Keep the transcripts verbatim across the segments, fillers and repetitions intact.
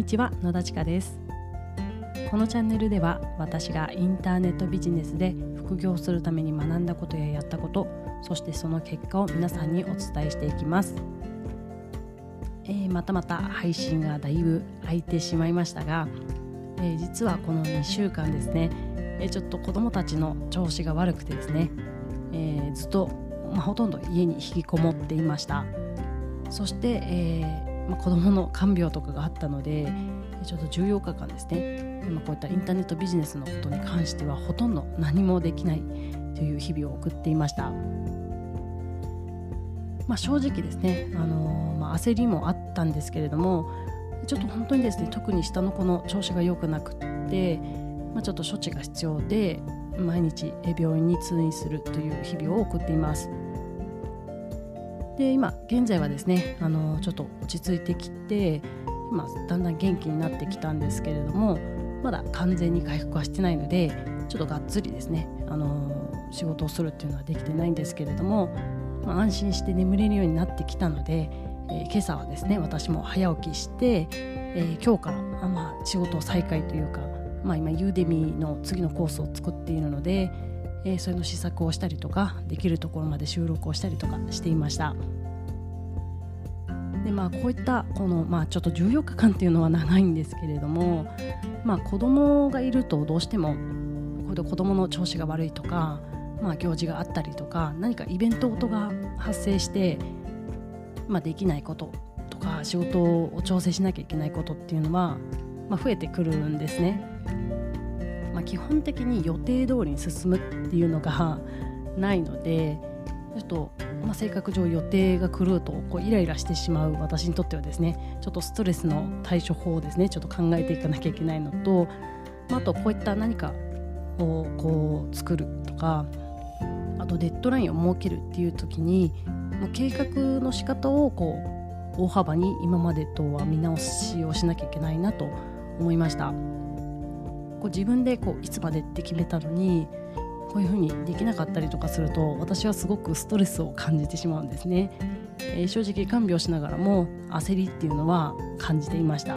にちは、野田千佳です。このチャンネルでは、私がインターネットビジネスで副業するために学んだことややったこと、そしてその結果を皆さんにお伝えしていきます。えー、またまた配信がだいぶ空いてしまいましたが、えー、実はこのにしゅうかんですね、えー、ちょっと子どもたちの調子が悪くてですね、えー、ずっと、まあ、ほとんど家に引きこもっていました。そして、えー子どもの看病とかがあったので、ちょっとじゅうよっかかんですね、今こういったインターネットビジネスのことに関してはほとんど何もできないという日々を送っていました。まあ、正直ですね、あのーまあ、焦りもあったんですけれども、ちょっと本当にですね、特に下の子の調子が良くなくって、まあ、ちょっと処置が必要で、毎日病院に通院するという日々を送っています。で、今現在はですね、あのちょっと落ち着いてきて、今だんだん元気になってきたんですけれども、まだ完全に回復はしてないので、ちょっとがっつりですね、あの仕事をするっていうのはできてないんですけれども、まあ、安心して眠れるようになってきたので、えー、今朝はですね、私も早起きして、えー、今日から、まあ、仕事を再開というか、まあ、今 Udemy の次のコースを作っているので、えー、それの試作をしたりとか、できるところまで収録をしたりとかしていました。で、まあ、こういったこの、まあ、ちょっとじゅうよっかかんっていうのは長いんですけれども、まあ、子供がいるとどうしてもこれで子供の調子が悪いとか、まあ、行事があったりとか、何かイベント事が発生して、まあ、できないこととか、仕事を調整しなきゃいけないことっていうのは、まあ、増えてくるんですね。まあ、基本的に予定通りに進むっていうのがないので、ちょっと、まあ、性格上予定が狂うとこうイライラしてしまう私にとってはですね、ちょっとストレスの対処法をですね、ちょっと考えていかなきゃいけないのと、まあ、あとこういった何かをこう作るとか、あとデッドラインを設けるっていう時に、まあ、計画の仕方をこう大幅に今までとは見直しをしなきゃいけないなと思いました。こう自分でこういつまでって決めたのに、こういうふうにできなかったりとかすると、私はすごくストレスを感じてしまうんですね。えー、正直看病しながらも焦りっていうのは感じていました。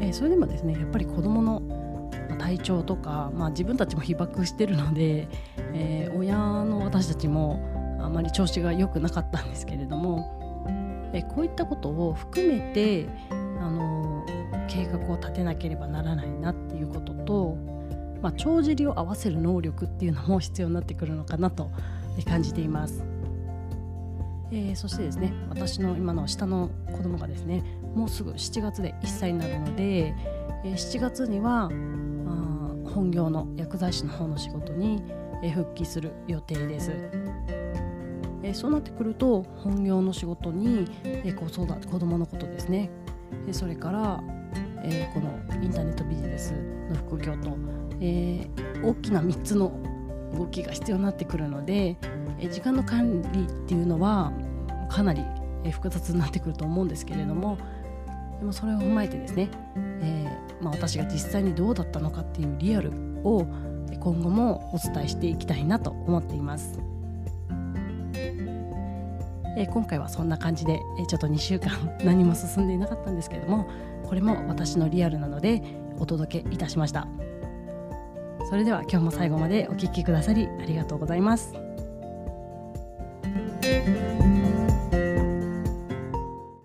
えー、それでもですね、やっぱり子どもの体調とか、まあ、自分たちも被爆してるので、えー、親の私たちもあまり調子が良くなかったんですけれども、えー、こういったことを含めて、あのー、計画を立てなければならないなっていうことと、まあ、帳尻を合わせる能力っていうのも必要になってくるのかなと感じています。えー、そしてですね、私の今の下の子供がですね、もうすぐしちがつでいっさいになるので、えー、しちがつには本業の薬剤師の方の仕事に復帰する予定です。えー、そうなってくると、本業の仕事に、えー、こうそうだ、子供のことですね、でそれから、えー、このインターネットビジネスの副業と、えー、大きなみっつの動きが必要になってくるので、えー、時間の管理っていうのはかなり、えー、複雑になってくると思うんですけれども、でもそれを踏まえてですね、えーまあ、私が実際にどうだったのかっていうリアルを今後もお伝えしていきたいなと思っています。えー、今回はそんな感じで、えー、ちょっとにしゅうかん何も進んでいなかったんですけれども、これも私のリアルなのでお届けいたしました。それでは今日も最後までお聞きくださりありがとうございます。